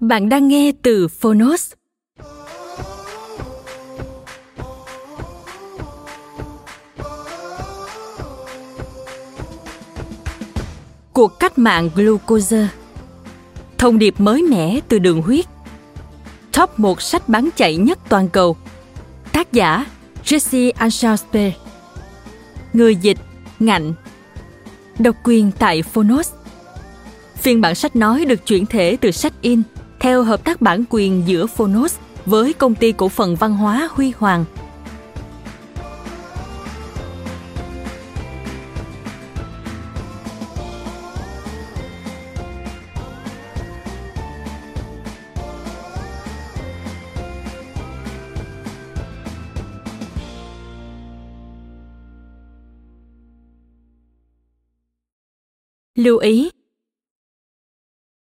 Bạn đang nghe từ Fonos. Cuộc cách mạng glucose. Thông điệp mới mẻ từ đường huyết. Top 1 sách bán chạy nhất toàn cầu. Tác giả Jessie Inchauspé. Người dịch Ngạnh. Độc quyền tại Fonos. Phiên bản sách nói được chuyển thể từ sách in theo hợp tác bản quyền giữa Fonos với Công ty Cổ phần Văn hóa Huy Hoàng. Lưu ý.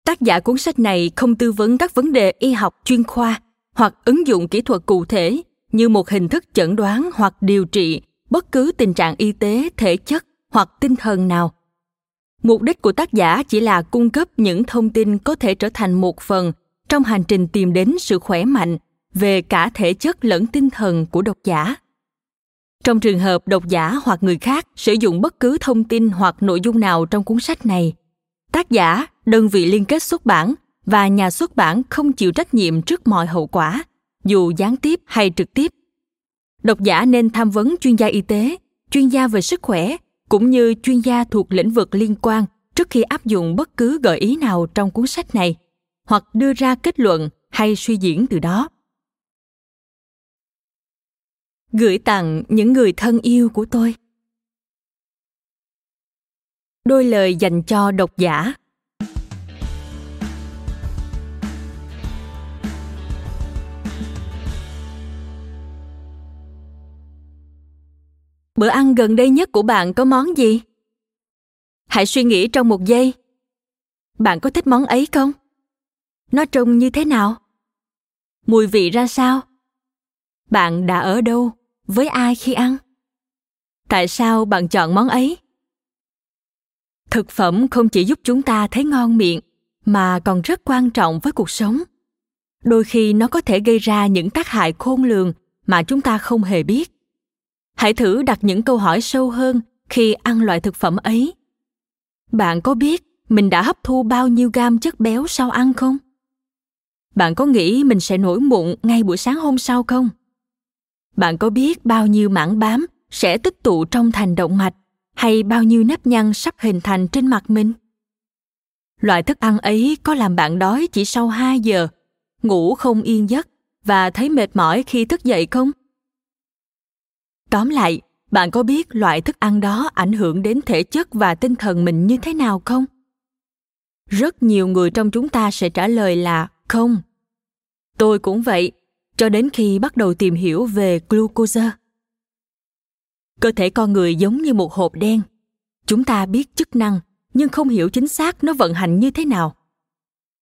Tác giả cuốn sách này không tư vấn các vấn đề y học chuyên khoa hoặc ứng dụng kỹ thuật cụ thể như một hình thức chẩn đoán hoặc điều trị bất cứ tình trạng y tế, thể chất hoặc tinh thần nào. Mục đích của tác giả chỉ là cung cấp những thông tin có thể trở thành một phần trong hành trình tìm đến sự khỏe mạnh về cả thể chất lẫn tinh thần của độc giả. Trong trường hợp độc giả hoặc người khác sử dụng bất cứ thông tin hoặc nội dung nào trong cuốn sách này, tác giả, đơn vị liên kết xuất bản và nhà xuất bản không chịu trách nhiệm trước mọi hậu quả, dù gián tiếp hay trực tiếp. Độc giả nên tham vấn chuyên gia y tế, chuyên gia về sức khỏe, cũng như chuyên gia thuộc lĩnh vực liên quan trước khi áp dụng bất cứ gợi ý nào trong cuốn sách này, hoặc đưa ra kết luận hay suy diễn từ đó. Gửi tặng những người thân yêu của tôi. Đôi lời dành cho độc giả. Bữa ăn gần đây nhất của bạn có món gì? Hãy suy nghĩ trong một giây. Bạn có thích món ấy không? Nó trông như thế nào? Mùi vị ra sao? Bạn đã ở đâu, với ai khi ăn? Tại sao bạn chọn món ấy? Thực phẩm không chỉ giúp chúng ta thấy ngon miệng, mà còn rất quan trọng với cuộc sống. Đôi khi nó có thể gây ra những tác hại khôn lường mà chúng ta không hề biết. Hãy thử đặt những câu hỏi sâu hơn khi ăn loại thực phẩm ấy. Bạn có biết mình đã hấp thu bao nhiêu gam chất béo sau ăn không? Bạn có nghĩ mình sẽ nổi mụn ngay buổi sáng hôm sau không? Bạn có biết bao nhiêu mảng bám sẽ tích tụ trong thành động mạch hay bao nhiêu nếp nhăn sắp hình thành trên mặt mình? Loại thức ăn ấy có làm bạn đói chỉ sau 2 giờ, ngủ không yên giấc và thấy mệt mỏi khi thức dậy không? Tóm lại, bạn có biết loại thức ăn đó ảnh hưởng đến thể chất và tinh thần mình như thế nào không? Rất nhiều người trong chúng ta sẽ trả lời là không. Tôi cũng vậy, cho đến khi bắt đầu tìm hiểu về glucose. Cơ thể con người giống như một hộp đen. Chúng ta biết chức năng, nhưng không hiểu chính xác nó vận hành như thế nào.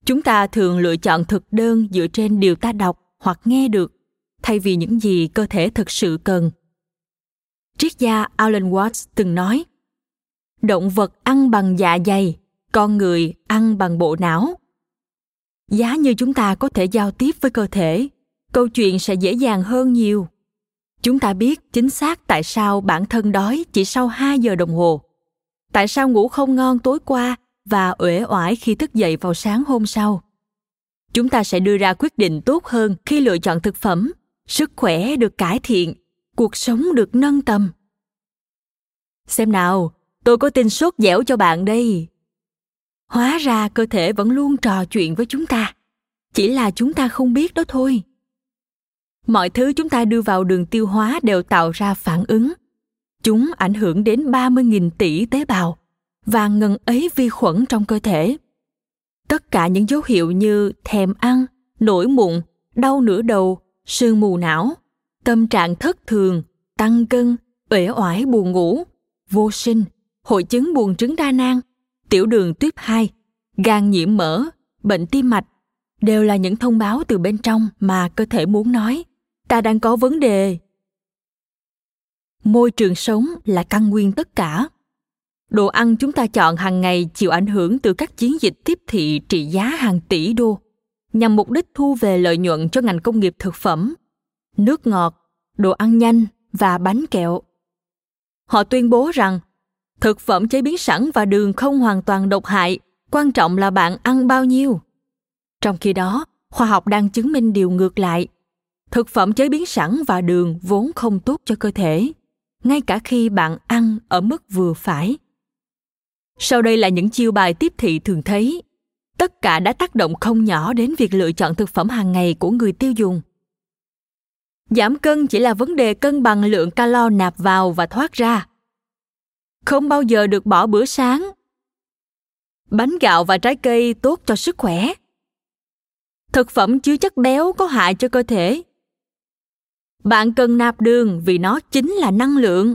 Chúng ta thường lựa chọn thực đơn dựa trên điều ta đọc hoặc nghe được, thay vì những gì cơ thể thực sự cần. Triết gia Alan Watts từng nói, động vật ăn bằng dạ dày, con người ăn bằng bộ não. Giá như chúng ta có thể giao tiếp với cơ thể, câu chuyện sẽ dễ dàng hơn nhiều. Chúng ta biết chính xác tại sao bản thân đói chỉ sau 2 giờ đồng hồ, tại sao ngủ không ngon tối qua và uể oải khi thức dậy vào sáng hôm sau. Chúng ta sẽ đưa ra quyết định tốt hơn khi lựa chọn thực phẩm, sức khỏe được cải thiện, cuộc sống được nâng tầm. Xem nào, tôi có tin sốt dẻo cho bạn đây. Hóa ra cơ thể vẫn luôn trò chuyện với chúng ta, chỉ là chúng ta không biết đó thôi. Mọi thứ chúng ta đưa vào đường tiêu hóa đều tạo ra phản ứng. Chúng ảnh hưởng đến 30.000 tỷ tế bào và ngần ấy vi khuẩn trong cơ thể. Tất cả những dấu hiệu như thèm ăn, nổi mụn, đau nửa đầu, sương mù não, tâm trạng thất thường, tăng cân, uể oải buồn ngủ, vô sinh, hội chứng buồng trứng đa nang, tiểu đường tuyếp 2, gan nhiễm mỡ, bệnh tim mạch, đều là những thông báo từ bên trong mà cơ thể muốn nói, ta đang có vấn đề. Môi trường sống là căn nguyên tất cả. Đồ ăn chúng ta chọn hàng ngày chịu ảnh hưởng từ các chiến dịch tiếp thị trị giá hàng tỷ đô, nhằm mục đích thu về lợi nhuận cho ngành công nghiệp thực phẩm, nước ngọt, đồ ăn nhanh và bánh kẹo. Họ tuyên bố rằng, thực phẩm chế biến sẵn và đường không hoàn toàn độc hại, quan trọng là bạn ăn bao nhiêu. Trong khi đó, khoa học đang chứng minh điều ngược lại. Thực phẩm chế biến sẵn và đường vốn không tốt cho cơ thể, ngay cả khi bạn ăn ở mức vừa phải. Sau đây là những chiêu bài tiếp thị thường thấy. Tất cả đã tác động không nhỏ đến việc lựa chọn thực phẩm hàng ngày của người tiêu dùng. Giảm cân chỉ là vấn đề cân bằng lượng calo nạp vào và thoát ra. Không bao giờ được bỏ bữa sáng. Bánh gạo và trái cây tốt cho sức khỏe. Thực phẩm chứa chất béo có hại cho cơ thể. Bạn cần nạp đường vì nó chính là năng lượng.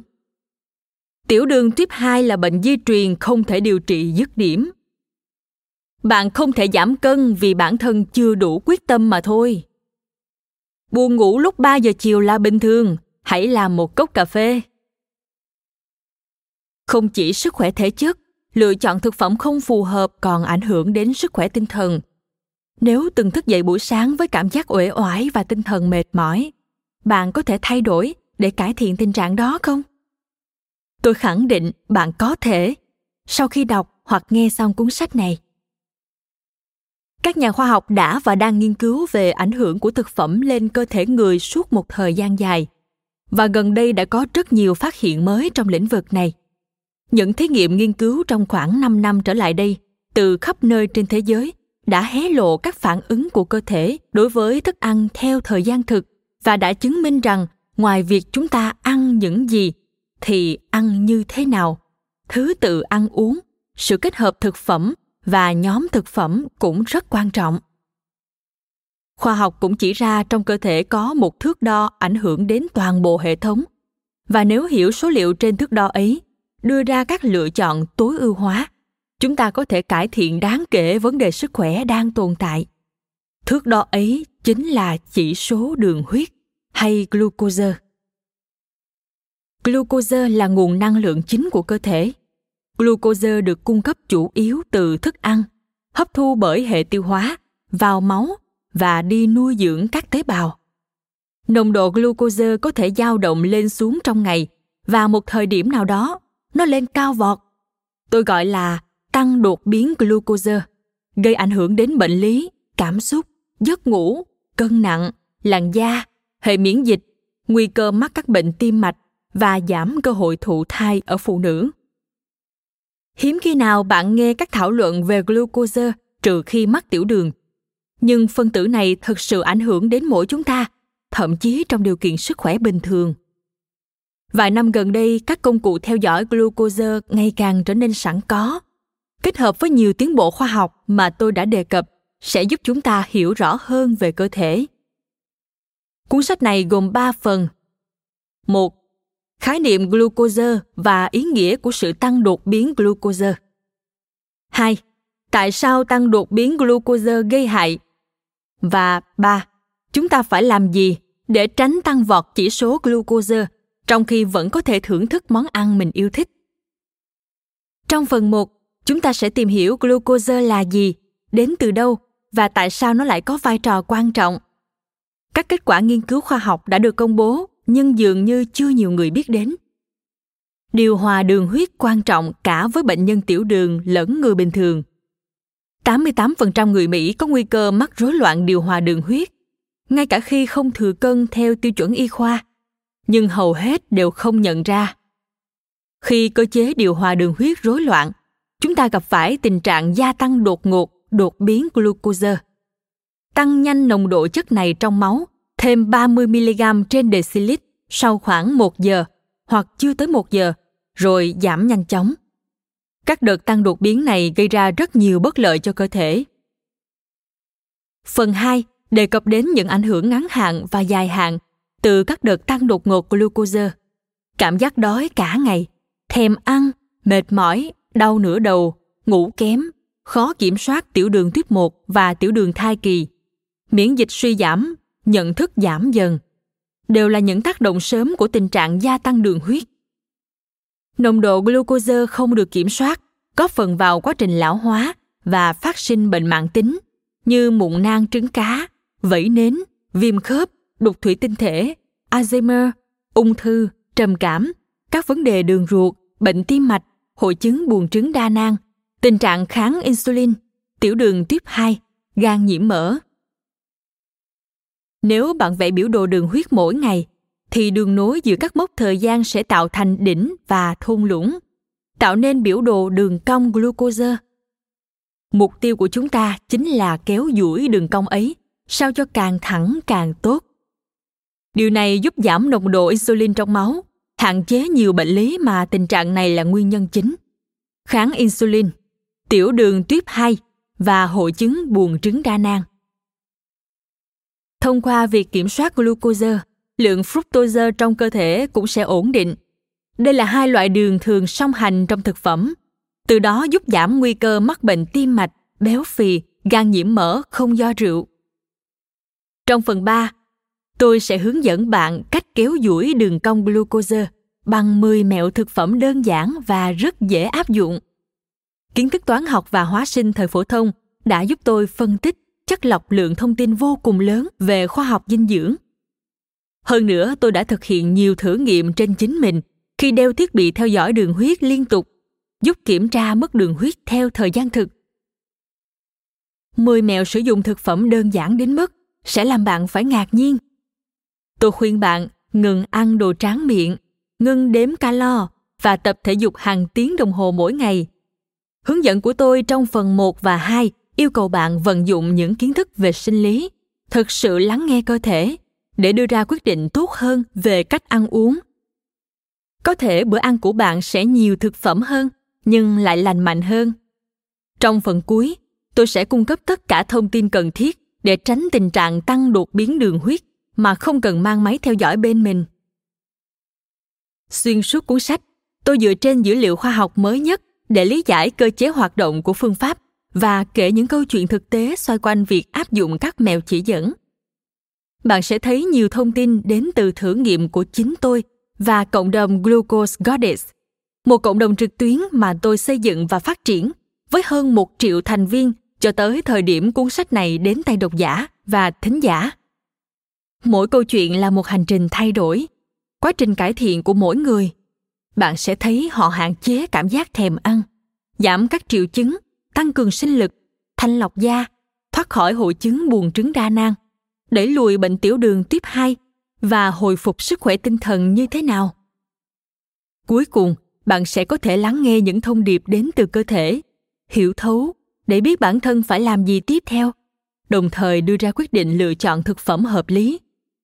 Tiểu đường tuyếp 2 là bệnh di truyền không thể điều trị dứt điểm. Bạn không thể giảm cân vì bản thân chưa đủ quyết tâm mà thôi. Buồn ngủ lúc 3 giờ chiều là bình thường, hãy làm một cốc cà phê. Không chỉ sức khỏe thể chất, lựa chọn thực phẩm không phù hợp còn ảnh hưởng đến sức khỏe tinh thần. Nếu từng thức dậy buổi sáng với cảm giác uể oải và tinh thần mệt mỏi, bạn có thể thay đổi để cải thiện tình trạng đó không? Tôi khẳng định bạn có thể, sau khi đọc hoặc nghe xong cuốn sách này. Các nhà khoa học đã và đang nghiên cứu về ảnh hưởng của thực phẩm lên cơ thể người suốt một thời gian dài, và gần đây đã có rất nhiều phát hiện mới trong lĩnh vực này. Những thí nghiệm nghiên cứu trong khoảng 5 năm trở lại đây, từ khắp nơi trên thế giới, đã hé lộ các phản ứng của cơ thể đối với thức ăn theo thời gian thực và đã chứng minh rằng ngoài việc chúng ta ăn những gì, thì ăn như thế nào, thứ tự ăn uống, sự kết hợp thực phẩm và nhóm thực phẩm cũng rất quan trọng. Khoa học cũng chỉ ra trong cơ thể có một thước đo ảnh hưởng đến toàn bộ hệ thống, và nếu hiểu số liệu trên thước đo ấy, đưa ra các lựa chọn tối ưu hóa, chúng ta có thể cải thiện đáng kể vấn đề sức khỏe đang tồn tại. Thước đo ấy chính là chỉ số đường huyết hay glucose. Glucose là nguồn năng lượng chính của cơ thể. Glucose được cung cấp chủ yếu từ thức ăn, hấp thu bởi hệ tiêu hóa, vào máu và đi nuôi dưỡng các tế bào. Nồng độ glucose có thể dao động lên xuống trong ngày và một thời điểm nào đó, nó lên cao vọt. Tôi gọi là tăng đột biến glucose, gây ảnh hưởng đến bệnh lý, cảm xúc, giấc ngủ, cân nặng, làn da, hệ miễn dịch, nguy cơ mắc các bệnh tim mạch và giảm cơ hội thụ thai ở phụ nữ. Hiếm khi nào bạn nghe các thảo luận về glucose trừ khi mắc tiểu đường. Nhưng phân tử này thực sự ảnh hưởng đến mỗi chúng ta, thậm chí trong điều kiện sức khỏe bình thường. Vài năm gần đây, các công cụ theo dõi glucose ngày càng trở nên sẵn có. Kết hợp với nhiều tiến bộ khoa học mà tôi đã đề cập sẽ giúp chúng ta hiểu rõ hơn về cơ thể. Cuốn sách này gồm 3 phần. 1. Khái niệm glucose và ý nghĩa của sự tăng đột biến glucose. 2. Tại sao tăng đột biến glucose gây hại? Và 3. Chúng ta phải làm gì để tránh tăng vọt chỉ số glucose trong khi vẫn có thể thưởng thức món ăn mình yêu thích? Trong phần 1, chúng ta sẽ tìm hiểu glucose là gì, đến từ đâu và tại sao nó lại có vai trò quan trọng. Các kết quả nghiên cứu khoa học đã được công bố nhưng dường như chưa nhiều người biết đến. Điều hòa đường huyết quan trọng cả với bệnh nhân tiểu đường lẫn người bình thường. 88% người Mỹ có nguy cơ mắc rối loạn điều hòa đường huyết, ngay cả khi không thừa cân theo tiêu chuẩn y khoa, nhưng hầu hết đều không nhận ra. Khi cơ chế điều hòa đường huyết rối loạn, chúng ta gặp phải tình trạng gia tăng đột ngột, đột biến glucose. Tăng nhanh nồng độ chất này trong máu, thêm 30mg trên decilit sau khoảng 1 giờ hoặc chưa tới 1 giờ, rồi giảm nhanh chóng. Các đợt tăng đột biến này gây ra rất nhiều bất lợi cho cơ thể. Phần 2 đề cập đến những ảnh hưởng ngắn hạn và dài hạn từ các đợt tăng đột ngột glucose. Cảm giác đói cả ngày, thèm ăn, mệt mỏi, đau nửa đầu, ngủ kém, khó kiểm soát tiểu đường tuyếp 1 và tiểu đường thai kỳ, miễn dịch suy giảm, nhận thức giảm dần, đều là những tác động sớm của tình trạng gia tăng đường huyết. Nồng độ glucose không được kiểm soát, góp phần vào quá trình lão hóa và phát sinh bệnh mãn tính như mụn nang trứng cá, vẩy nến, viêm khớp, đục thủy tinh thể, Alzheimer, ung thư, trầm cảm, các vấn đề đường ruột, bệnh tim mạch, hội chứng buồng trứng đa nang, tình trạng kháng insulin, tiểu đường tuyếp 2, gan nhiễm mỡ. Nếu bạn vẽ biểu đồ đường huyết mỗi ngày, thì đường nối giữa các mốc thời gian sẽ tạo thành đỉnh và thung lũng, tạo nên biểu đồ đường cong glucose. Mục tiêu của chúng ta chính là kéo duỗi đường cong ấy, sao cho càng thẳng càng tốt. Điều này giúp giảm nồng độ insulin trong máu, hạn chế nhiều bệnh lý mà tình trạng này là nguyên nhân chính: kháng insulin, tiểu đường tuyếp 2 và hội chứng buồng trứng đa nang. Thông qua việc kiểm soát glucose, lượng fructose trong cơ thể cũng sẽ ổn định. Đây là hai loại đường thường song hành trong thực phẩm, từ đó giúp giảm nguy cơ mắc bệnh tim mạch, béo phì, gan nhiễm mỡ không do rượu. Trong phần 3, tôi sẽ hướng dẫn bạn cách kéo duỗi đường cong glucose bằng 10 mẹo thực phẩm đơn giản và rất dễ áp dụng. Kiến thức toán học và hóa sinh thời phổ thông đã giúp tôi phân tích, chất lọc lượng thông tin vô cùng lớn về khoa học dinh dưỡng. Hơn nữa, tôi đã thực hiện nhiều thử nghiệm trên chính mình khi đeo thiết bị theo dõi đường huyết liên tục, giúp kiểm tra mức đường huyết theo thời gian thực. 10 mẹo sử dụng thực phẩm đơn giản đến mức sẽ làm bạn phải ngạc nhiên. Tôi khuyên bạn ngừng ăn đồ tráng miệng, ngừng đếm calo và tập thể dục hàng tiếng đồng hồ mỗi ngày. Hướng dẫn của tôi trong phần 1 và 2 yêu cầu bạn vận dụng những kiến thức về sinh lý, thực sự lắng nghe cơ thể để đưa ra quyết định tốt hơn về cách ăn uống. Có thể bữa ăn của bạn sẽ nhiều thực phẩm hơn, nhưng lại lành mạnh hơn. Trong phần cuối, tôi sẽ cung cấp tất cả thông tin cần thiết để tránh tình trạng tăng đột biến đường huyết mà không cần mang máy theo dõi bên mình. Xuyên suốt cuốn sách, tôi dựa trên dữ liệu khoa học mới nhất để lý giải cơ chế hoạt động của phương pháp và kể những câu chuyện thực tế xoay quanh việc áp dụng các mẹo chỉ dẫn. Bạn sẽ thấy nhiều thông tin đến từ thử nghiệm của chính tôi và cộng đồng Glucose Goddess, một cộng đồng trực tuyến mà tôi xây dựng và phát triển với hơn 1 triệu thành viên cho tới thời điểm cuốn sách này đến tay độc giả và thính giả. Mỗi câu chuyện là một hành trình thay đổi, quá trình cải thiện của mỗi người. Bạn sẽ thấy họ hạn chế cảm giác thèm ăn, giảm các triệu chứng, tăng cường sinh lực, thanh lọc da, thoát khỏi hội chứng buồng trứng đa nang, đẩy lùi bệnh tiểu đường tuyếp 2 và hồi phục sức khỏe tinh thần như thế nào. Cuối cùng, bạn sẽ có thể lắng nghe những thông điệp đến từ cơ thể, hiểu thấu để biết bản thân phải làm gì tiếp theo, đồng thời đưa ra quyết định lựa chọn thực phẩm hợp lý,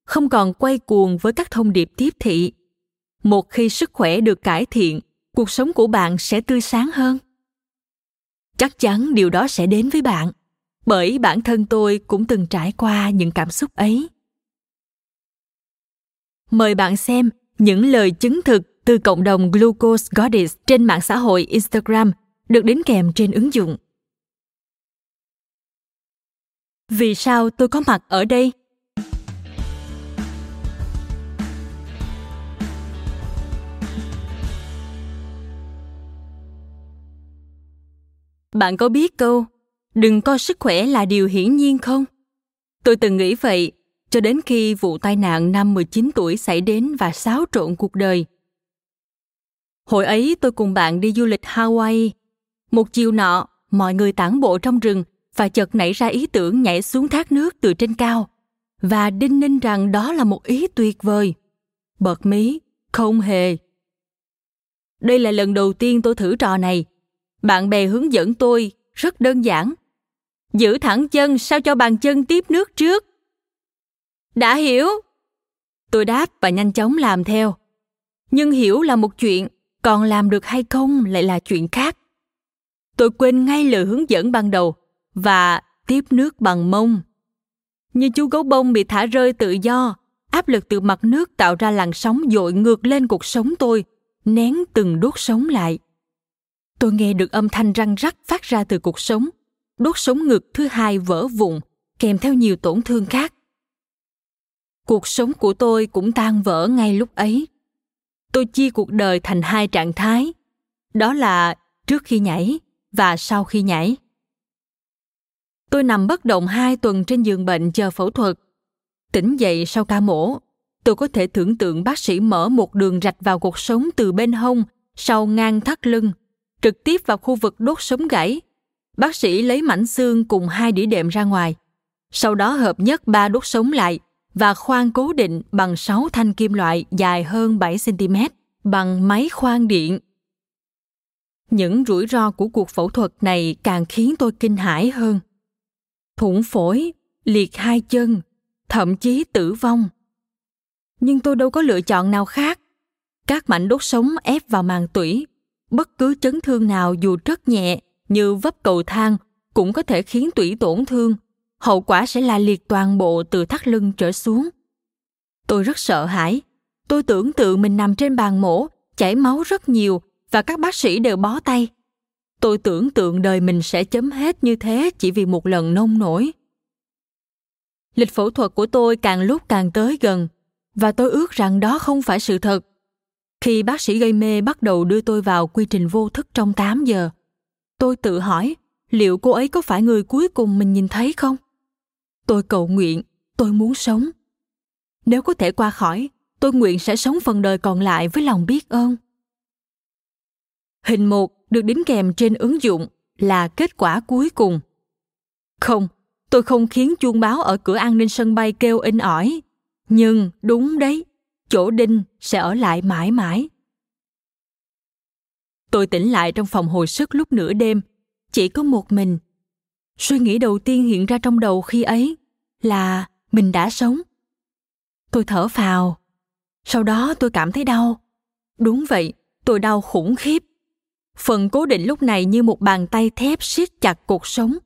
không còn quay cuồng với các thông điệp tiếp thị. Một khi sức khỏe được cải thiện, cuộc sống của bạn sẽ tươi sáng hơn. Chắc chắn điều đó sẽ đến với bạn, bởi bản thân tôi cũng từng trải qua những cảm xúc ấy. Mời bạn xem những lời chứng thực từ cộng đồng Glucose Goddess trên mạng xã hội Instagram được đính kèm trên ứng dụng. Vì sao tôi có mặt ở đây? Bạn có biết câu "đừng coi sức khỏe là điều hiển nhiên" không? Tôi từng nghĩ vậy cho đến khi vụ tai nạn năm 19 tuổi xảy đến và xáo trộn cuộc đời. Hồi ấy tôi cùng bạn đi du lịch Hawaii. Một chiều nọ, mọi người tản bộ trong rừng và chợt nảy ra ý tưởng nhảy xuống thác nước từ trên cao và đinh ninh rằng đó là một ý tuyệt vời. Bật mí, không hề. Đây là lần đầu tiên tôi thử trò này. Bạn bè hướng dẫn tôi rất đơn giản. Giữ thẳng chân sao cho bàn chân tiếp nước trước. Đã hiểu. Tôi đáp và nhanh chóng làm theo. Nhưng hiểu là một chuyện, còn làm được hay không lại là chuyện khác. Tôi quên ngay lời hướng dẫn ban đầu và tiếp nước bằng mông. Như chú gấu bông bị thả rơi tự do, áp lực từ mặt nước tạo ra làn sóng dội ngược lên cuộc sống tôi, nén từng đốt sống lại. Tôi nghe được âm thanh răng rắc phát ra từ cuộc sống. Đốt sống ngực thứ hai vỡ vụn, kèm theo nhiều tổn thương khác. Cuộc sống của tôi cũng tan vỡ ngay lúc ấy. Tôi chia cuộc đời thành hai trạng thái, đó là trước khi nhảy và sau khi nhảy. Tôi nằm bất động 2 tuần trên giường bệnh chờ phẫu thuật. Tỉnh dậy sau ca mổ, tôi có thể tưởng tượng bác sĩ mở một đường rạch vào cuộc sống từ bên hông, sau ngang thắt lưng, trực tiếp vào khu vực đốt sống gãy. Bác sĩ lấy mảnh xương cùng 2 đĩa đệm ra ngoài, sau đó hợp nhất 3 đốt sống lại và khoan cố định bằng 6 thanh kim loại dài hơn 7 cm bằng máy khoan điện. Những rủi ro của cuộc phẫu thuật này càng khiến tôi kinh hãi hơn. Thủng phổi, liệt 2 chân, thậm chí tử vong. Nhưng tôi đâu có lựa chọn nào khác. Các mảnh đốt sống ép vào màng tủy, bất cứ chấn thương nào dù rất nhẹ như vấp cầu thang cũng có thể khiến tủy tổn thương. Hậu quả sẽ là liệt toàn bộ từ thắt lưng trở xuống. Tôi rất sợ hãi. Tôi tưởng tượng mình nằm trên bàn mổ, chảy máu rất nhiều và các bác sĩ đều bó tay. Tôi tưởng tượng đời mình sẽ chấm hết như thế chỉ vì một lần nông nổi. Lịch phẫu thuật của tôi càng lúc càng tới gần và tôi ước rằng đó không phải sự thật. Khi bác sĩ gây mê bắt đầu đưa tôi vào quy trình vô thức trong 8 giờ, tôi tự hỏi liệu cô ấy có phải người cuối cùng mình nhìn thấy không? Tôi cầu nguyện, tôi muốn sống. Nếu có thể qua khỏi, tôi nguyện sẽ sống phần đời còn lại với lòng biết ơn. Hình 1 được đính kèm trên ứng dụng là kết quả cuối cùng. Không, tôi không khiến chuông báo ở cửa an ninh sân bay kêu inh ỏi. Nhưng đúng đấy, chỗ đinh sẽ ở lại mãi mãi. Tôi tỉnh lại trong phòng hồi sức lúc nửa đêm, chỉ có một mình. Suy nghĩ đầu tiên hiện ra trong đầu khi ấy là mình đã sống. Tôi thở phào. Sau đó tôi cảm thấy đau. Đúng vậy, tôi đau khủng khiếp. Phần cố định lúc này như một bàn tay thép siết chặt cột sống.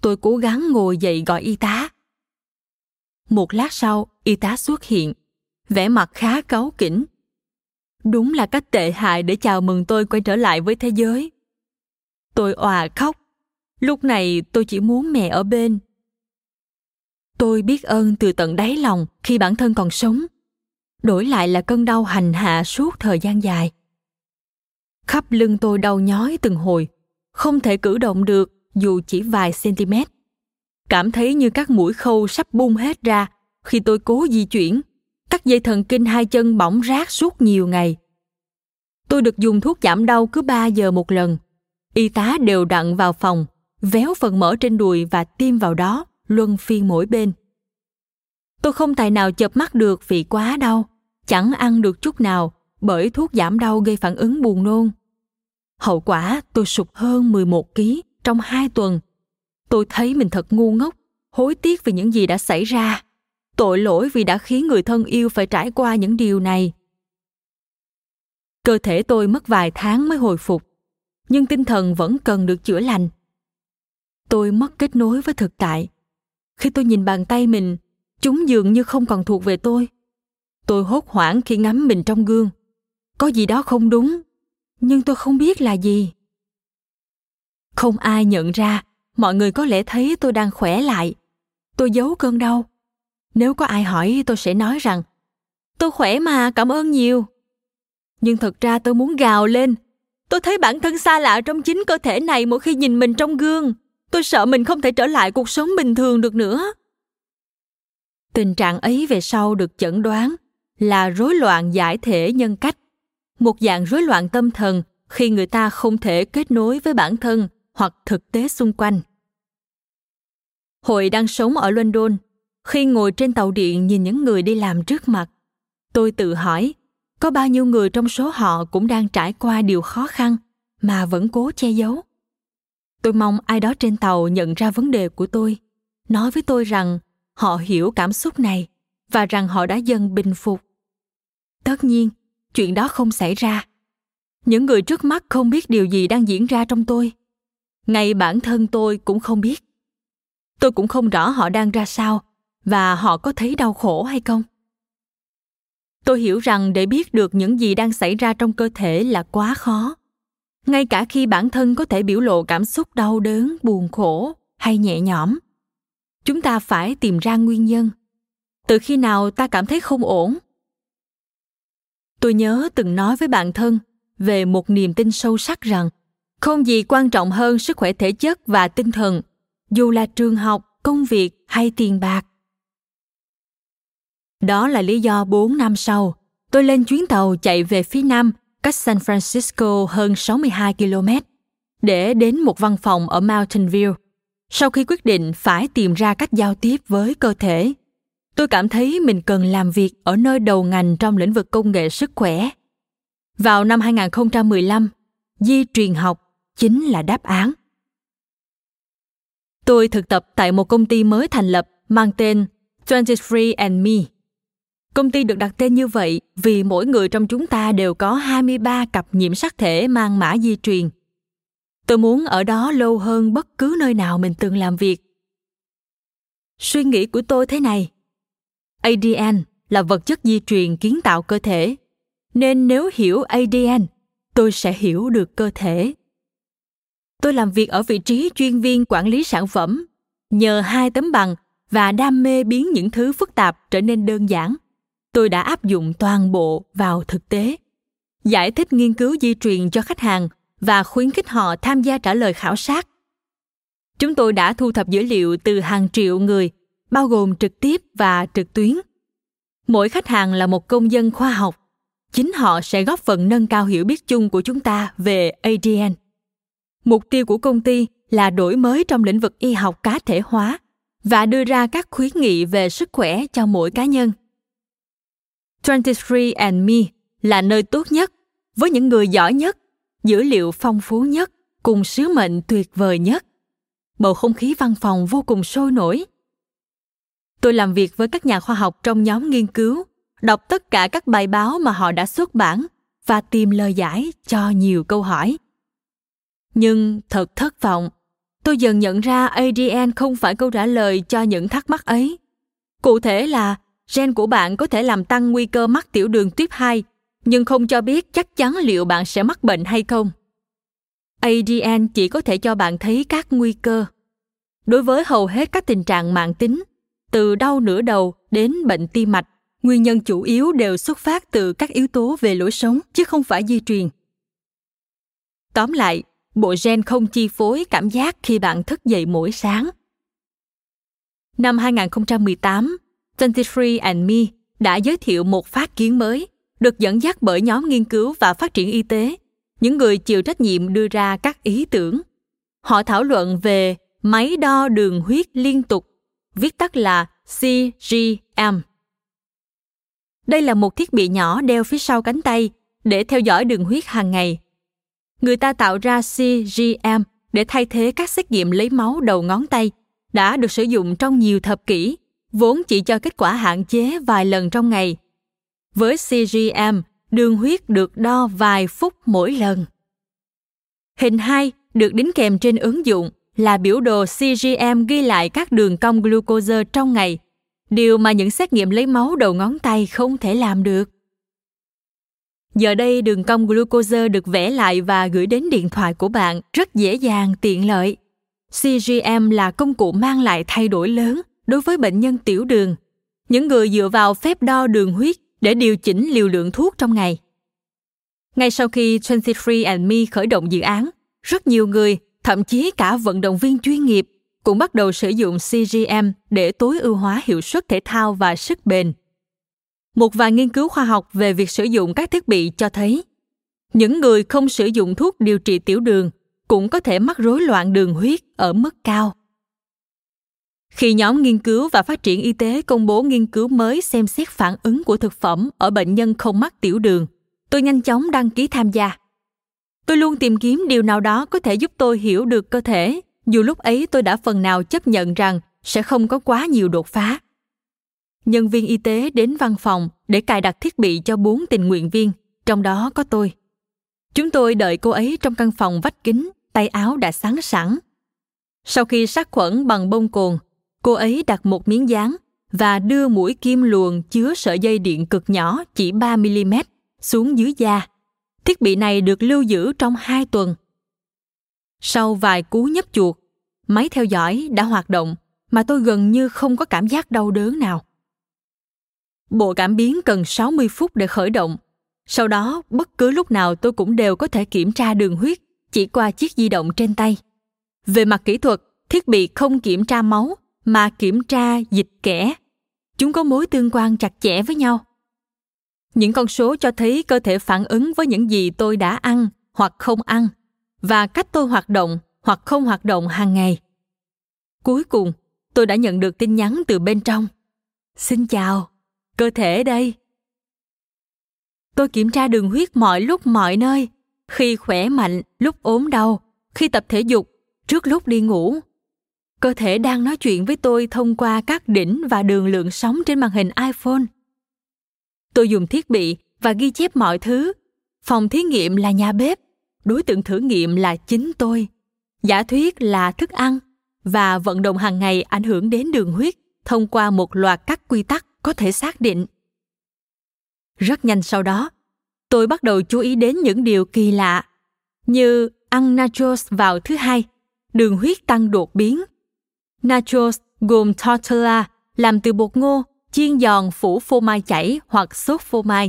Tôi cố gắng ngồi dậy gọi y tá. Một lát sau, y tá xuất hiện, vẻ mặt khá cáu kỉnh. Đúng là cách tệ hại để chào mừng tôi quay trở lại với thế giới. Tôi òa khóc. Lúc này tôi chỉ muốn mẹ ở bên. Tôi biết ơn từ tận đáy lòng khi bản thân còn sống. Đổi lại là cơn đau hành hạ suốt thời gian dài. Khắp lưng tôi đau nhói từng hồi, không thể cử động được dù chỉ vài cm. Cảm thấy như các mũi khâu sắp bung hết ra khi tôi cố di chuyển. Các dây thần kinh 2 chân bỏng rát suốt nhiều ngày. Tôi được dùng thuốc giảm đau cứ 3 giờ một lần. Y tá đều đặn vào phòng, véo phần mỡ trên đùi và tiêm vào đó, luân phiên mỗi bên. Tôi không tài nào chợp mắt được vì quá đau, chẳng ăn được chút nào bởi thuốc giảm đau gây phản ứng buồn nôn. Hậu quả tôi sụt hơn 11 kg trong 2 tuần. Tôi thấy mình thật ngu ngốc, hối tiếc vì những gì đã xảy ra. Tội lỗi vì đã khiến người thân yêu phải trải qua những điều này. Cơ thể tôi mất vài tháng mới hồi phục, nhưng tinh thần vẫn cần được chữa lành. Tôi mất kết nối với thực tại. Khi tôi nhìn bàn tay mình, chúng dường như không còn thuộc về tôi. Tôi hốt hoảng khi ngắm mình trong gương. Có gì đó không đúng, nhưng tôi không biết là gì. Không ai nhận ra, mọi người có lẽ thấy tôi đang khỏe lại. Tôi giấu cơn đau. Nếu có ai hỏi, tôi sẽ nói rằng tôi khỏe mà, cảm ơn nhiều. Nhưng thật ra tôi muốn gào lên. Tôi thấy bản thân xa lạ trong chính cơ thể này mỗi khi nhìn mình trong gương. Tôi sợ mình không thể trở lại cuộc sống bình thường được nữa. Tình trạng ấy về sau được chẩn đoán là rối loạn giải thể nhân cách, một dạng rối loạn tâm thần khi người ta không thể kết nối với bản thân hoặc thực tế xung quanh. Hồi đang sống ở London, khi ngồi trên tàu điện nhìn những người đi làm trước mặt, tôi tự hỏi, có bao nhiêu người trong số họ cũng đang trải qua điều khó khăn mà vẫn cố che giấu. Tôi mong ai đó trên tàu nhận ra vấn đề của tôi, nói với tôi rằng họ hiểu cảm xúc này và rằng họ đã dần bình phục. Tất nhiên, chuyện đó không xảy ra. Những người trước mắt không biết điều gì đang diễn ra trong tôi. Ngay bản thân tôi cũng không biết. Tôi cũng không rõ họ đang ra sao và họ có thấy đau khổ hay không. Tôi hiểu rằng để biết được những gì đang xảy ra trong cơ thể là quá khó, ngay cả khi bản thân có thể biểu lộ cảm xúc đau đớn, buồn khổ hay nhẹ nhõm. Chúng ta phải tìm ra nguyên nhân. Từ khi nào ta cảm thấy không ổn? Tôi nhớ từng nói với bản thân về một niềm tin sâu sắc rằng không gì quan trọng hơn sức khỏe thể chất và tinh thần, dù là trường học, công việc hay tiền bạc. Đó là lý do 4 năm sau, tôi lên chuyến tàu chạy về phía nam, cách San Francisco hơn 62 km, để đến một văn phòng ở Mountain View. Sau khi quyết định phải tìm ra cách giao tiếp với cơ thể, tôi cảm thấy mình cần làm việc ở nơi đầu ngành trong lĩnh vực công nghệ sức khỏe. Vào năm 2015, di truyền học chính là đáp án. Tôi thực tập tại một công ty mới thành lập mang tên 23andMe. Công ty được đặt tên như vậy vì mỗi người trong chúng ta đều có 23 cặp nhiễm sắc thể mang mã di truyền. Tôi muốn ở đó lâu hơn bất cứ nơi nào mình từng làm việc. Suy nghĩ của tôi thế này. ADN là vật chất di truyền kiến tạo cơ thể, nên nếu hiểu ADN, tôi sẽ hiểu được cơ thể. Tôi làm việc ở vị trí chuyên viên quản lý sản phẩm, nhờ 2 tấm bằng và đam mê biến những thứ phức tạp trở nên đơn giản. Tôi đã áp dụng toàn bộ vào thực tế, giải thích nghiên cứu di truyền cho khách hàng và khuyến khích họ tham gia trả lời khảo sát. Chúng tôi đã thu thập dữ liệu từ hàng triệu người, bao gồm trực tiếp và trực tuyến. Mỗi khách hàng là một công dân khoa học. Chính họ sẽ góp phần nâng cao hiểu biết chung của chúng ta về ADN. Mục tiêu của công ty là đổi mới trong lĩnh vực y học cá thể hóa và đưa ra các khuyến nghị về sức khỏe cho mỗi cá nhân. 23andMe là nơi tốt nhất, với những người giỏi nhất, dữ liệu phong phú nhất, cùng sứ mệnh tuyệt vời nhất. Bầu không khí văn phòng vô cùng sôi nổi. Tôi làm việc với các nhà khoa học trong nhóm nghiên cứu, đọc tất cả các bài báo mà họ đã xuất bản và tìm lời giải cho nhiều câu hỏi. Nhưng thật thất vọng, tôi dần nhận ra ADN không phải câu trả lời cho những thắc mắc ấy. Cụ thể là gen của bạn có thể làm tăng nguy cơ mắc tiểu đường tuyếp 2, nhưng không cho biết chắc chắn liệu bạn sẽ mắc bệnh hay không. ADN chỉ có thể cho bạn thấy các nguy cơ. Đối với hầu hết các tình trạng mãn tính, từ đau nửa đầu đến bệnh tim mạch, nguyên nhân chủ yếu đều xuất phát từ các yếu tố về lối sống chứ không phải di truyền. Tóm lại, bộ gen không chi phối cảm giác khi bạn thức dậy mỗi sáng. Năm 2018, 23andMe đã giới thiệu một phát kiến mới, được dẫn dắt bởi nhóm nghiên cứu và phát triển y tế, những người chịu trách nhiệm đưa ra các ý tưởng. Họ thảo luận về máy đo đường huyết liên tục, viết tắt là CGM. Đây là một thiết bị nhỏ đeo phía sau cánh tay để theo dõi đường huyết hàng ngày. Người ta tạo ra CGM để thay thế các xét nghiệm lấy máu đầu ngón tay đã được sử dụng trong nhiều thập kỷ, vốn chỉ cho kết quả hạn chế vài lần trong ngày. Với CGM, đường huyết được đo vài phút mỗi lần. Hình 2 được đính kèm trên ứng dụng là biểu đồ CGM ghi lại các đường cong glucose trong ngày, điều mà những xét nghiệm lấy máu đầu ngón tay không thể làm được. Giờ đây, đường cong glucose được vẽ lại và gửi đến điện thoại của bạn rất dễ dàng, tiện lợi. CGM là công cụ mang lại thay đổi lớn đối với bệnh nhân tiểu đường, những người dựa vào phép đo đường huyết để điều chỉnh liều lượng thuốc trong ngày. Ngay sau khi 23andMe khởi động dự án, rất nhiều người, thậm chí cả vận động viên chuyên nghiệp, cũng bắt đầu sử dụng CGM để tối ưu hóa hiệu suất thể thao và sức bền. Một vài nghiên cứu khoa học về việc sử dụng các thiết bị cho thấy Những người không sử dụng thuốc điều trị tiểu đường cũng có thể mắc rối loạn đường huyết ở mức cao. Khi nhóm nghiên cứu và phát triển y tế công bố nghiên cứu mới xem xét phản ứng của thực phẩm ở bệnh nhân không mắc tiểu đường, tôi nhanh chóng đăng ký tham gia. Tôi luôn tìm kiếm điều nào đó có thể giúp tôi hiểu được cơ thể, dù lúc ấy tôi đã phần nào chấp nhận rằng sẽ không có quá nhiều đột phá. Nhân viên y tế đến văn phòng để cài đặt thiết bị cho 4 tình nguyện viên, trong đó có tôi. Chúng tôi đợi cô ấy trong căn phòng vách kính, tay áo đã sắn sẵn. Sau khi sát khuẩn bằng bông cồn, cô ấy đặt một miếng dán và đưa mũi kim luồn chứa sợi dây điện cực nhỏ chỉ 3mm xuống dưới da. Thiết bị này được lưu giữ trong 2 tuần. Sau vài cú nhấp chuột, máy theo dõi đã hoạt động mà tôi gần như không có cảm giác đau đớn nào. Bộ cảm biến cần 60 phút để khởi động. Sau đó, bất cứ lúc nào tôi cũng đều có thể kiểm tra đường huyết chỉ qua chiếc di động trên tay. Về mặt kỹ thuật, thiết bị không kiểm tra máu mà kiểm tra dịch kẽ. Chúng có mối tương quan chặt chẽ với nhau. Những con số cho thấy cơ thể phản ứng với những gì tôi đã ăn hoặc không ăn và cách tôi hoạt động hoặc không hoạt động hàng ngày. Cuối cùng, tôi đã nhận được tin nhắn từ bên trong. Xin chào, cơ thể đây. Tôi kiểm tra đường huyết mọi lúc mọi nơi, khi khỏe mạnh, lúc ốm đau, khi tập thể dục, trước lúc đi ngủ. Cơ thể đang nói chuyện với tôi thông qua các đỉnh và đường lượng sóng trên màn hình iPhone. Tôi dùng thiết bị và ghi chép mọi thứ. Phòng thí nghiệm là nhà bếp, đối tượng thử nghiệm là chính tôi, giả thuyết là thức ăn và vận động hàng ngày ảnh hưởng đến đường huyết thông qua một loạt các quy tắc có thể xác định. Rất nhanh sau đó, tôi bắt đầu chú ý đến những điều kỳ lạ, như ăn nachos vào thứ Hai, đường huyết tăng đột biến. Nachos gồm tortilla làm từ bột ngô, chiên giòn phủ phô mai chảy hoặc sốt phô mai.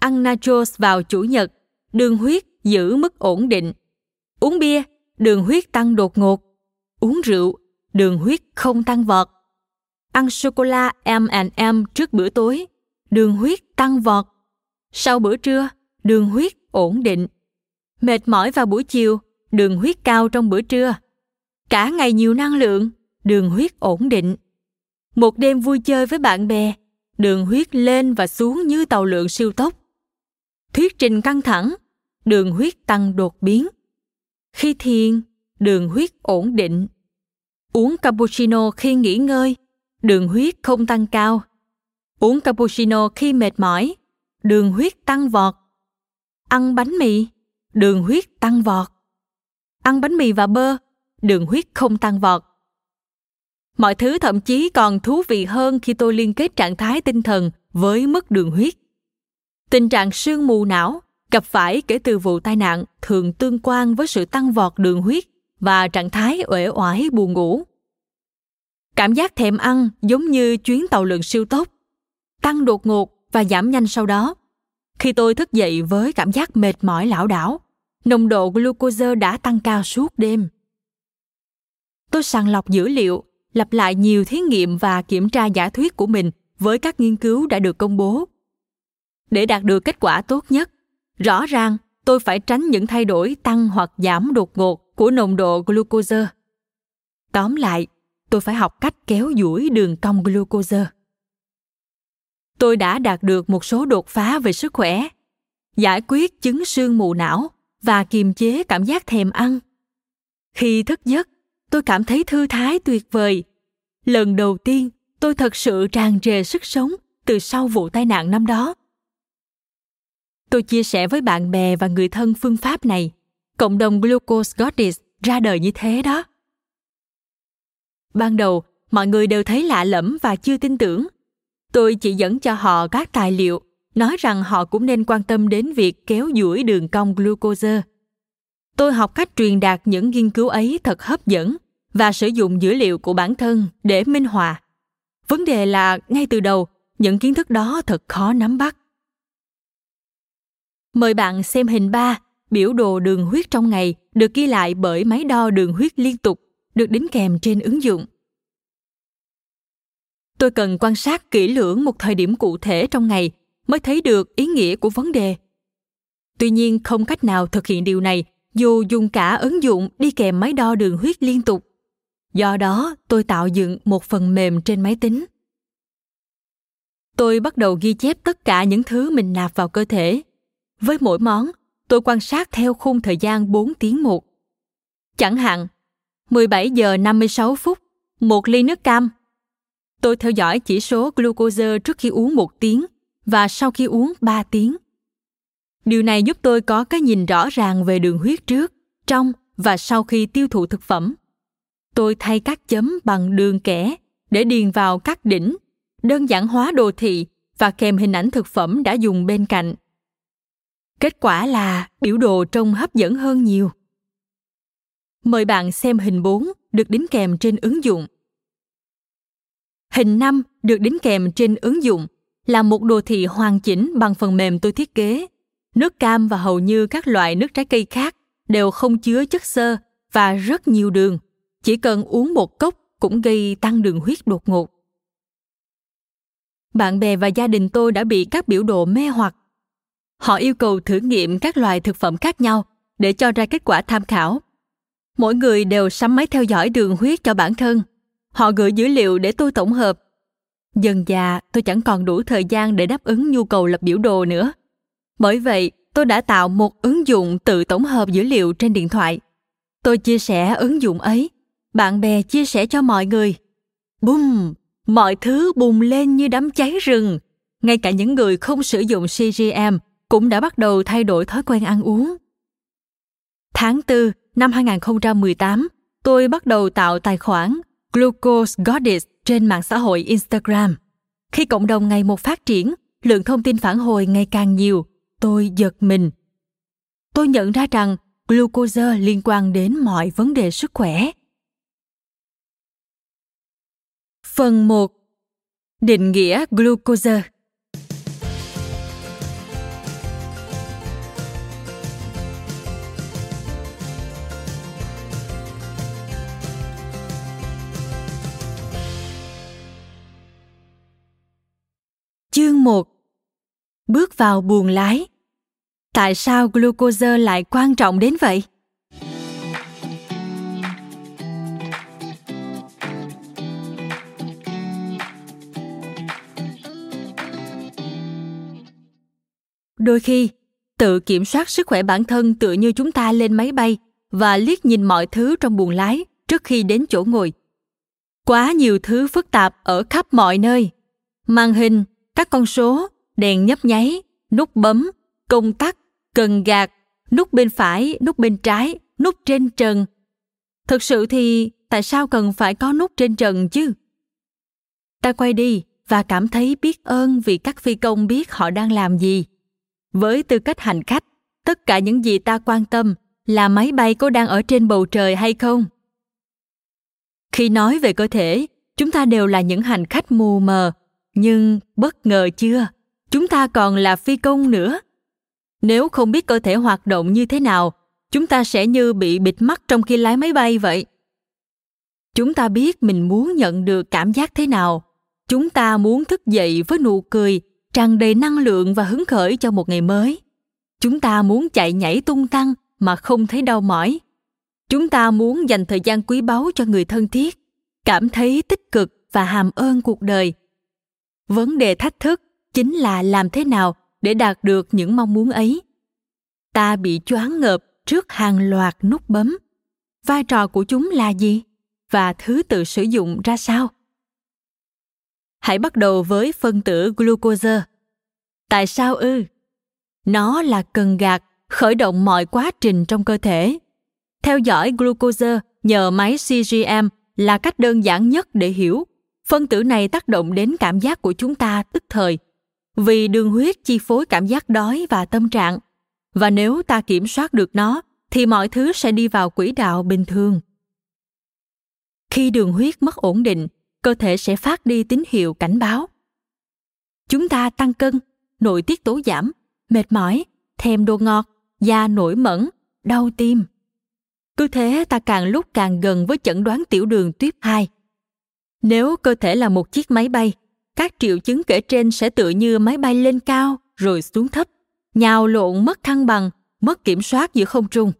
Ăn nachos vào Chủ nhật, đường huyết giữ mức ổn định. Uống bia, đường huyết tăng đột ngột. Uống rượu, đường huyết không tăng vọt. Ăn sô-cô-la M&M trước bữa tối, đường huyết tăng vọt. Sau bữa trưa, đường huyết ổn định. Mệt mỏi vào buổi chiều, đường huyết cao trong bữa trưa. Cả ngày nhiều năng lượng, đường huyết ổn định. Một đêm vui chơi với bạn bè, đường huyết lên và xuống như tàu lượn siêu tốc. Thuyết trình căng thẳng, đường huyết tăng đột biến. Khi thiền, đường huyết ổn định. Uống cappuccino khi nghỉ ngơi, đường huyết không tăng cao. Uống cappuccino khi mệt mỏi, đường huyết tăng vọt. Ăn bánh mì, đường huyết tăng vọt. Ăn bánh mì và bơ, đường huyết không tăng vọt. Mọi thứ thậm chí còn thú vị hơn khi tôi liên kết trạng thái tinh thần với mức đường huyết. Tình trạng sương mù não gặp phải kể từ vụ tai nạn thường tương quan với sự tăng vọt đường huyết và trạng thái uể oải buồn ngủ. Cảm giác thèm ăn giống như chuyến tàu lượn siêu tốc, tăng đột ngột và giảm nhanh sau đó. Khi tôi thức dậy với cảm giác mệt mỏi lảo đảo, nồng độ glucose đã tăng cao suốt đêm. Tôi sàng lọc dữ liệu, lặp lại nhiều thí nghiệm và kiểm tra giả thuyết của mình với các nghiên cứu đã được công bố. Để đạt được kết quả tốt nhất, rõ ràng tôi phải tránh những thay đổi tăng hoặc giảm đột ngột của nồng độ glucose. Tóm lại, tôi phải học cách kéo duỗi đường cong glucose. Tôi đã đạt được một số đột phá về sức khỏe, giải quyết chứng sương mù não và kiềm chế cảm giác thèm ăn. Khi thức giấc, tôi cảm thấy thư thái tuyệt vời. Lần đầu tiên, tôi thật sự tràn trề sức sống từ sau vụ tai nạn năm đó. Tôi chia sẻ với bạn bè và người thân phương pháp này. Cộng đồng Glucose Goddess ra đời như thế đó. Ban đầu, mọi người đều thấy lạ lẫm và chưa tin tưởng. Tôi chỉ dẫn cho họ các tài liệu, nói rằng họ cũng nên quan tâm đến việc kéo duỗi đường cong glucose. Tôi học cách truyền đạt những nghiên cứu ấy thật hấp dẫn và sử dụng dữ liệu của bản thân để minh họa. Vấn đề là, ngay từ đầu, những kiến thức đó thật khó nắm bắt. Mời bạn xem hình 3, biểu đồ đường huyết trong ngày được ghi lại bởi máy đo đường huyết liên tục, được đính kèm trên ứng dụng. Tôi cần quan sát kỹ lưỡng một thời điểm cụ thể trong ngày mới thấy được ý nghĩa của vấn đề. Tuy nhiên, không cách nào thực hiện điều này dù dùng cả ứng dụng đi kèm máy đo đường huyết liên tục. Do đó, tôi tạo dựng một phần mềm trên máy tính. Tôi bắt đầu ghi chép tất cả những thứ mình nạp vào cơ thể. Với mỗi món, tôi quan sát theo khung thời gian 4 tiếng một. Chẳng hạn, 17 giờ 56 phút, 1 ly nước cam. Tôi theo dõi chỉ số glucose trước khi uống 1 tiếng và sau khi uống 3 tiếng. Điều này giúp tôi có cái nhìn rõ ràng về đường huyết trước, trong và sau khi tiêu thụ thực phẩm. Tôi thay các chấm bằng đường kẻ để điền vào các đỉnh, đơn giản hóa đồ thị và kèm hình ảnh thực phẩm đã dùng bên cạnh. Kết quả là biểu đồ trông hấp dẫn hơn nhiều. Mời bạn xem hình 4 được đính kèm trên ứng dụng. Hình 5 được đính kèm trên ứng dụng là một đồ thị hoàn chỉnh bằng phần mềm tôi thiết kế. Nước cam và hầu như các loại nước trái cây khác đều không chứa chất xơ và rất nhiều đường. Chỉ cần uống một cốc cũng gây tăng đường huyết đột ngột. Bạn bè và gia đình tôi đã bị các biểu đồ mê hoặc. Họ yêu cầu thử nghiệm các loại thực phẩm khác nhau để cho ra kết quả tham khảo. Mỗi người đều sắm máy theo dõi đường huyết cho bản thân. Họ gửi dữ liệu để tôi tổng hợp. Dần dà, tôi chẳng còn đủ thời gian để đáp ứng nhu cầu lập biểu đồ nữa. Bởi vậy, tôi đã tạo một ứng dụng tự tổng hợp dữ liệu trên điện thoại. Tôi chia sẻ ứng dụng ấy. Bạn bè chia sẻ cho mọi người. Bùm! Mọi thứ bùng lên như đám cháy rừng. Ngay cả những người không sử dụng CGM cũng đã bắt đầu thay đổi thói quen ăn uống. Tháng 4 năm 2018, tôi bắt đầu tạo tài khoản Glucose Goddess trên mạng xã hội Instagram. Khi cộng đồng ngày một phát triển, lượng thông tin phản hồi ngày càng nhiều, tôi giật mình. Tôi nhận ra rằng glucose liên quan đến mọi vấn đề sức khỏe. Phần 1. Định nghĩa glucose. Chương 1. Bước vào buồng lái. Tại sao glucose lại quan trọng đến vậy? Đôi khi, tự kiểm soát sức khỏe bản thân tựa như chúng ta lên máy bay và liếc nhìn mọi thứ trong buồng lái trước khi đến chỗ ngồi. Quá nhiều thứ phức tạp ở khắp mọi nơi. Màn hình, các con số, đèn nhấp nháy, nút bấm, công tắc, cần gạt, nút bên phải, nút bên trái, nút trên trần. Thực sự thì tại sao cần phải có nút trên trần chứ? Ta quay đi và cảm thấy biết ơn vì các phi công biết họ đang làm gì. Với tư cách hành khách, tất cả những gì ta quan tâm là máy bay có đang ở trên bầu trời hay không. Khi nói về cơ thể, chúng ta đều là những hành khách mù mờ, nhưng bất ngờ chưa, chúng ta còn là phi công nữa. Nếu không biết cơ thể hoạt động như thế nào, chúng ta sẽ như bị bịt mắt trong khi lái máy bay vậy. Chúng ta biết mình muốn nhận được cảm giác thế nào. Chúng ta muốn thức dậy với nụ cười, tràn đầy năng lượng và hứng khởi cho một ngày mới. Chúng ta muốn chạy nhảy tung tăng mà không thấy đau mỏi. Chúng ta muốn dành thời gian quý báu cho người thân thiết, cảm thấy tích cực và hàm ơn cuộc đời. Vấn đề thách thức chính là làm thế nào để đạt được những mong muốn ấy. Ta bị choáng ngợp trước hàng loạt nút bấm. Vai trò của chúng là gì? Và thứ tự sử dụng ra sao? Hãy bắt đầu với phân tử glucose. Tại sao ư? Nó là cần gạt khởi động mọi quá trình trong cơ thể. Theo dõi glucose nhờ máy CGM là cách đơn giản nhất để hiểu. Phân tử này tác động đến cảm giác của chúng ta tức thời, vì đường huyết chi phối cảm giác đói và tâm trạng. Và nếu ta kiểm soát được nó, thì mọi thứ sẽ đi vào quỹ đạo bình thường. Khi đường huyết mất ổn định, cơ thể sẽ phát đi tín hiệu cảnh báo. Chúng ta tăng cân, nội tiết tố giảm, mệt mỏi, thèm đồ ngọt, da nổi mẩn, đau tim. Cứ thế ta càng lúc càng gần với chẩn đoán tiểu đường tuyếp 2. Nếu cơ thể là một chiếc máy bay, các triệu chứng kể trên sẽ tựa như máy bay lên cao rồi xuống thấp, nhào lộn mất thăng bằng, mất kiểm soát giữa không trung.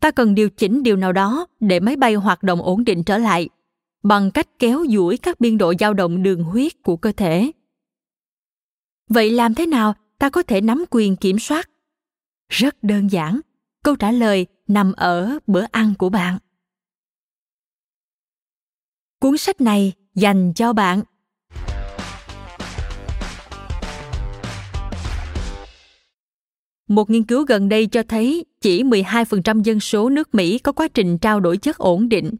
Ta cần điều chỉnh điều nào đó để máy bay hoạt động ổn định trở lại bằng cách kéo duỗi các biên độ dao động đường huyết của cơ thể. Vậy làm thế nào ta có thể nắm quyền kiểm soát? Rất đơn giản, câu trả lời nằm ở bữa ăn của bạn. Cuốn sách này dành cho bạn. Một nghiên cứu gần đây cho thấy chỉ 12% dân số nước Mỹ có quá trình trao đổi chất ổn định,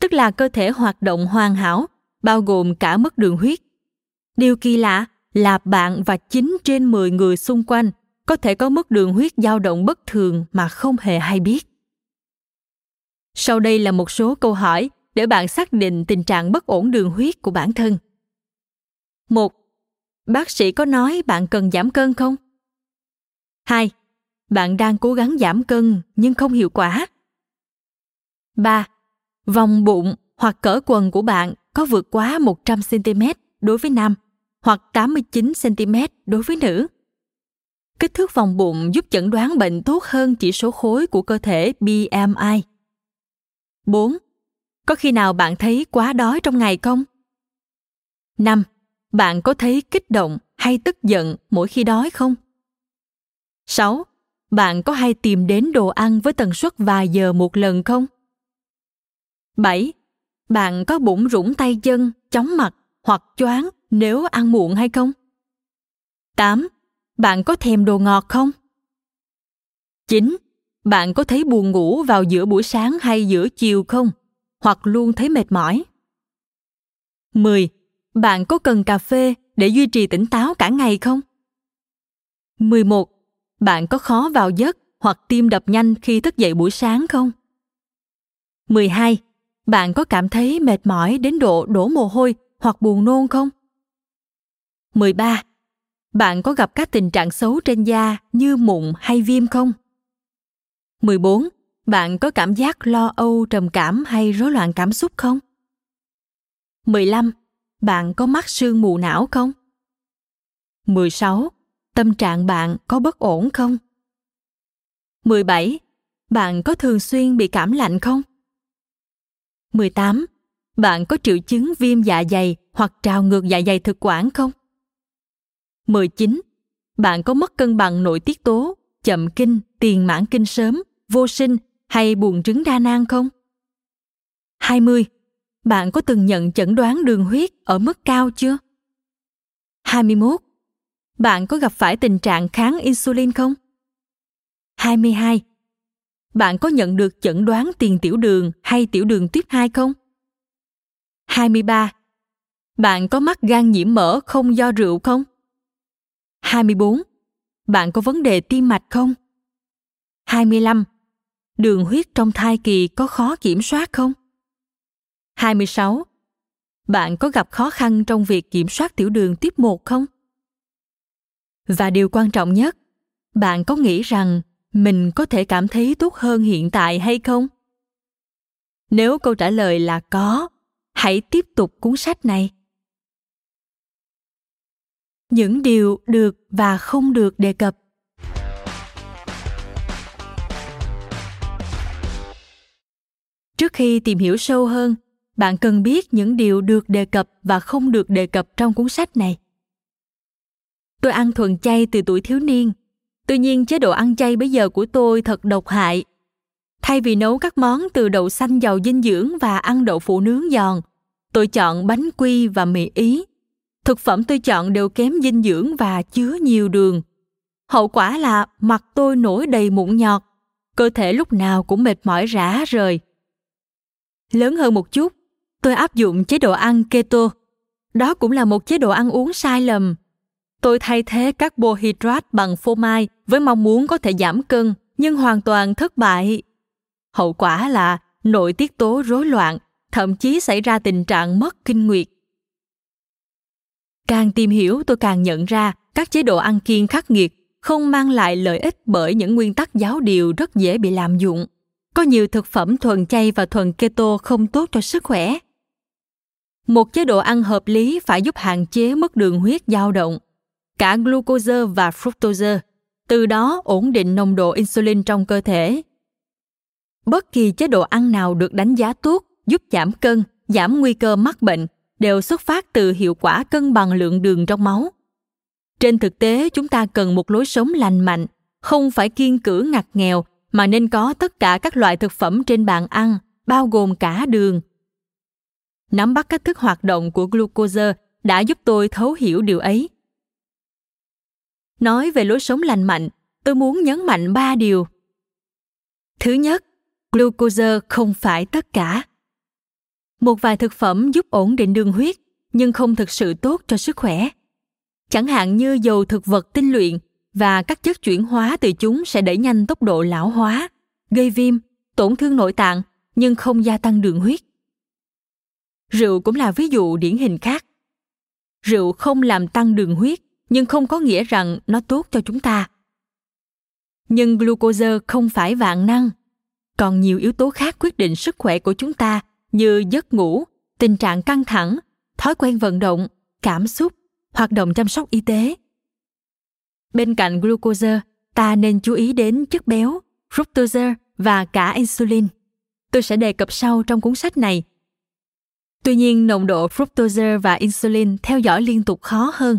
tức là cơ thể hoạt động hoàn hảo, bao gồm cả mức đường huyết. Điều kỳ lạ là bạn và 9 trên 10 người xung quanh có thể có mức đường huyết dao động bất thường mà không hề hay biết. Sau đây là một số câu hỏi để bạn xác định tình trạng bất ổn đường huyết của bản thân. 1. Bác sĩ có nói bạn cần giảm cân không? 2. Bạn đang cố gắng giảm cân nhưng không hiệu quả. 3. Vòng bụng hoặc cỡ quần của bạn có vượt quá 100cm đối với nam hoặc 89cm đối với nữ. Kích thước vòng bụng giúp chẩn đoán bệnh tốt hơn chỉ số khối của cơ thể BMI. 4. Có khi nào bạn thấy quá đói trong ngày không? 5. Bạn có thấy kích động hay tức giận mỗi khi đói không? 6. Bạn có hay tìm đến đồ ăn với tần suất vài giờ một lần không? 7. Bạn có bủn rủn tay chân, chóng mặt hoặc choáng nếu ăn muộn hay không? 8. Bạn có thèm đồ ngọt không? 9. Bạn có thấy buồn ngủ vào giữa buổi sáng hay giữa chiều không? Hoặc luôn thấy mệt mỏi? 10. Bạn có cần cà phê để duy trì tỉnh táo cả ngày không? 11. Bạn có khó vào giấc hoặc tim đập nhanh khi thức dậy buổi sáng không? 12. Bạn có cảm thấy mệt mỏi đến độ đổ mồ hôi hoặc buồn nôn không? 13. Bạn có gặp các tình trạng xấu trên da như mụn hay viêm không? 14. Bạn có cảm giác lo âu, trầm cảm hay rối loạn cảm xúc không? 15. Bạn có mắc sương mù não không? 16. Tâm trạng bạn có bất ổn không? 17. Bạn có thường xuyên bị cảm lạnh không? 18. Bạn có triệu chứng viêm dạ dày hoặc trào ngược dạ dày thực quản không? 19. Bạn có mất cân bằng nội tiết tố, chậm kinh, tiền mãn kinh sớm, vô sinh hay buồng trứng đa nang không? 20. Bạn có từng nhận chẩn đoán đường huyết ở mức cao chưa? 21. Bạn có gặp phải tình trạng kháng insulin không? 22. Bạn có nhận được chẩn đoán tiền tiểu đường hay tiểu đường tuyếp 2 không? 23. Bạn có mắc gan nhiễm mỡ không do rượu không? 24. Bạn có vấn đề tim mạch không? 25. Đường huyết trong thai kỳ có khó kiểm soát không? 26. Bạn có gặp khó khăn trong việc kiểm soát tiểu đường tuyếp 1 không? Và điều quan trọng nhất, bạn có nghĩ rằng mình có thể cảm thấy tốt hơn hiện tại hay không? Nếu câu trả lời là có, hãy tiếp tục cuốn sách này. Những điều được và không được đề cập. Trước khi tìm hiểu sâu hơn, bạn cần biết những điều được đề cập và không được đề cập trong cuốn sách này. Tôi ăn thuần chay từ tuổi thiếu niên. Tuy nhiên, chế độ ăn chay bây giờ của tôi thật độc hại. Thay vì nấu các món từ đậu xanh giàu dinh dưỡng và ăn đậu phụ nướng giòn, tôi chọn bánh quy và mì Ý. Thực phẩm tôi chọn đều kém dinh dưỡng và chứa nhiều đường. Hậu quả là mặt tôi nổi đầy mụn nhọt, cơ thể lúc nào cũng mệt mỏi rã rời. Lớn hơn một chút, tôi áp dụng chế độ ăn keto. Đó cũng là một chế độ ăn uống sai lầm. Tôi thay thế carbohydrate bằng phô mai với mong muốn có thể giảm cân, nhưng hoàn toàn thất bại. Hậu quả là nội tiết tố rối loạn, thậm chí xảy ra tình trạng mất kinh nguyệt. Càng tìm hiểu, tôi càng nhận ra các chế độ ăn kiêng khắc nghiệt không mang lại lợi ích bởi những nguyên tắc giáo điều rất dễ bị lạm dụng. Có nhiều thực phẩm thuần chay và thuần keto không tốt cho sức khỏe. Một chế độ ăn hợp lý phải giúp hạn chế mức đường huyết dao động. Cả glucose và fructose, từ đó ổn định nồng độ insulin trong cơ thể. Bất kỳ chế độ ăn nào được đánh giá tốt giúp giảm cân, giảm nguy cơ mắc bệnh đều xuất phát từ hiệu quả cân bằng lượng đường trong máu. Trên thực tế, chúng ta cần một lối sống lành mạnh, không phải kiêng cữ ngặt nghèo mà nên có tất cả các loại thực phẩm trên bàn ăn, bao gồm cả đường. Nắm bắt cách thức hoạt động của glucose đã giúp tôi thấu hiểu điều ấy. Nói về lối sống lành mạnh, tôi muốn nhấn mạnh 3 điều. Thứ nhất, glucose không phải tất cả. Một vài thực phẩm giúp ổn định đường huyết, nhưng không thực sự tốt cho sức khỏe. Chẳng hạn như dầu thực vật tinh luyện và các chất chuyển hóa từ chúng sẽ đẩy nhanh tốc độ lão hóa, gây viêm, tổn thương nội tạng, nhưng không gia tăng đường huyết. Rượu cũng là ví dụ điển hình khác. Rượu không làm tăng đường huyết, nhưng không có nghĩa rằng nó tốt cho chúng ta. Nhưng glucose không phải vạn năng. Còn nhiều yếu tố khác quyết định sức khỏe của chúng ta như giấc ngủ, tình trạng căng thẳng, thói quen vận động, cảm xúc, hoạt động chăm sóc y tế. Bên cạnh glucose, ta nên chú ý đến chất béo, fructose và cả insulin. Tôi sẽ đề cập sau trong cuốn sách này. Tuy nhiên, nồng độ fructose và insulin theo dõi liên tục khó hơn.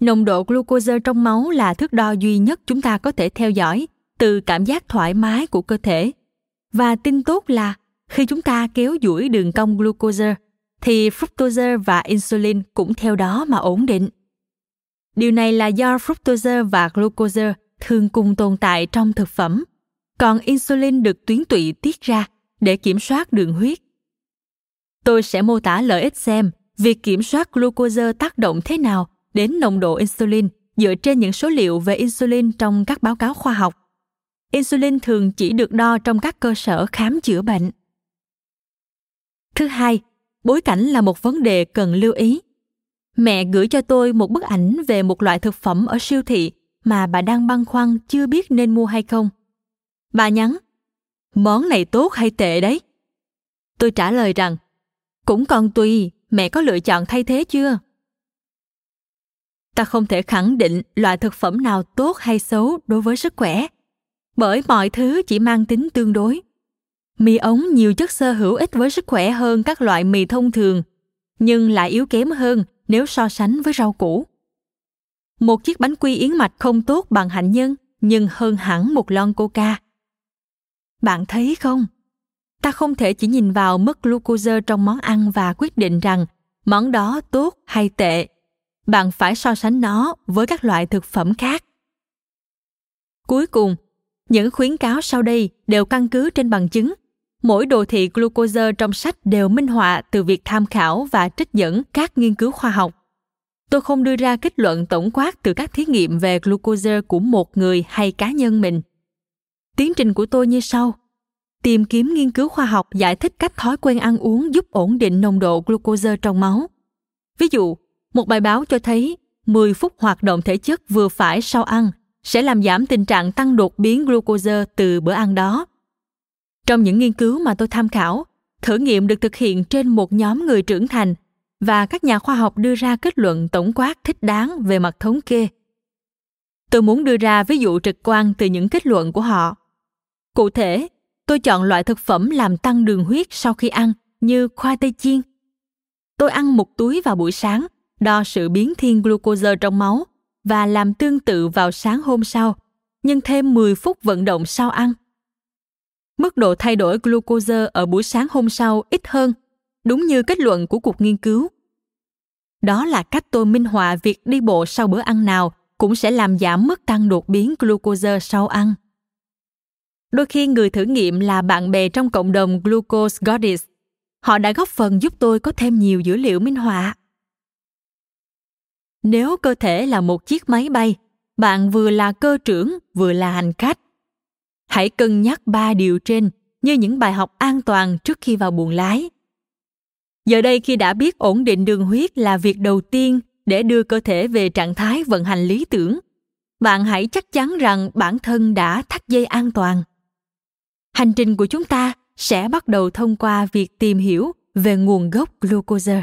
Nồng độ glucose trong máu là thước đo duy nhất chúng ta có thể theo dõi từ cảm giác thoải mái của cơ thể. Và tin tốt là khi chúng ta kéo duỗi đường cong glucose, thì fructose và insulin cũng theo đó mà ổn định. Điều này là do fructose và glucose thường cùng tồn tại trong thực phẩm, còn insulin được tuyến tụy tiết ra để kiểm soát đường huyết. Tôi sẽ mô tả lợi ích xem việc kiểm soát glucose tác động thế nào đến nồng độ insulin dựa trên những số liệu về insulin trong các báo cáo khoa học. Insulin thường chỉ được đo trong các cơ sở khám chữa bệnh. Thứ hai, bối cảnh là một vấn đề cần lưu ý. Mẹ gửi cho tôi một bức ảnh về một loại thực phẩm ở siêu thị mà bà đang băn khoăn chưa biết nên mua hay không. Bà nhắn, món này tốt hay tệ đấy? Tôi trả lời rằng, cũng còn tùy, mẹ có lựa chọn thay thế chưa? Ta không thể khẳng định loại thực phẩm nào tốt hay xấu đối với sức khỏe, bởi mọi thứ chỉ mang tính tương đối. Mì ống nhiều chất xơ hữu ích với sức khỏe hơn các loại mì thông thường, nhưng lại yếu kém hơn nếu so sánh với rau củ. Một chiếc bánh quy yến mạch không tốt bằng hạnh nhân, nhưng hơn hẳn một lon coca. Bạn thấy không? Ta không thể chỉ nhìn vào mức glucose trong món ăn và quyết định rằng món đó tốt hay tệ. Bạn phải so sánh nó với các loại thực phẩm khác. Cuối cùng, những khuyến cáo sau đây đều căn cứ trên bằng chứng. Mỗi đồ thị glucose trong sách đều minh họa từ việc tham khảo và trích dẫn các nghiên cứu khoa học. Tôi không đưa ra kết luận tổng quát từ các thí nghiệm về glucose của một người hay cá nhân mình. Tiến trình của tôi như sau. Tìm kiếm nghiên cứu khoa học giải thích các thói quen ăn uống giúp ổn định nồng độ glucose trong máu. Ví dụ, một bài báo cho thấy 10 phút hoạt động thể chất vừa phải sau ăn sẽ làm giảm tình trạng tăng đột biến glucose từ bữa ăn đó. Trong những nghiên cứu mà tôi tham khảo, thử nghiệm được thực hiện trên một nhóm người trưởng thành và các nhà khoa học đưa ra kết luận tổng quát thích đáng về mặt thống kê. Tôi muốn đưa ra ví dụ trực quan từ những kết luận của họ. Cụ thể, tôi chọn loại thực phẩm làm tăng đường huyết sau khi ăn như khoai tây chiên. Tôi ăn một túi vào buổi sáng, đo sự biến thiên glucose trong máu và làm tương tự vào sáng hôm sau, nhưng thêm 10 phút vận động sau ăn. Mức độ thay đổi glucose ở buổi sáng hôm sau ít hơn, đúng như kết luận của cuộc nghiên cứu. Đó là cách tôi minh họa việc đi bộ sau bữa ăn nào cũng sẽ làm giảm mức tăng đột biến glucose sau ăn. Đôi khi người thử nghiệm là bạn bè trong cộng đồng Glucose Goddess. Họ đã góp phần giúp tôi có thêm nhiều dữ liệu minh họa. Nếu cơ thể là một chiếc máy bay, bạn vừa là cơ trưởng, vừa là hành khách. Hãy cân nhắc 3 điều trên như những bài học an toàn trước khi vào buồng lái. Giờ đây khi đã biết ổn định đường huyết là việc đầu tiên để đưa cơ thể về trạng thái vận hành lý tưởng, bạn hãy chắc chắn rằng bản thân đã thắt dây an toàn. Hành trình của chúng ta sẽ bắt đầu thông qua việc tìm hiểu về nguồn gốc glucose.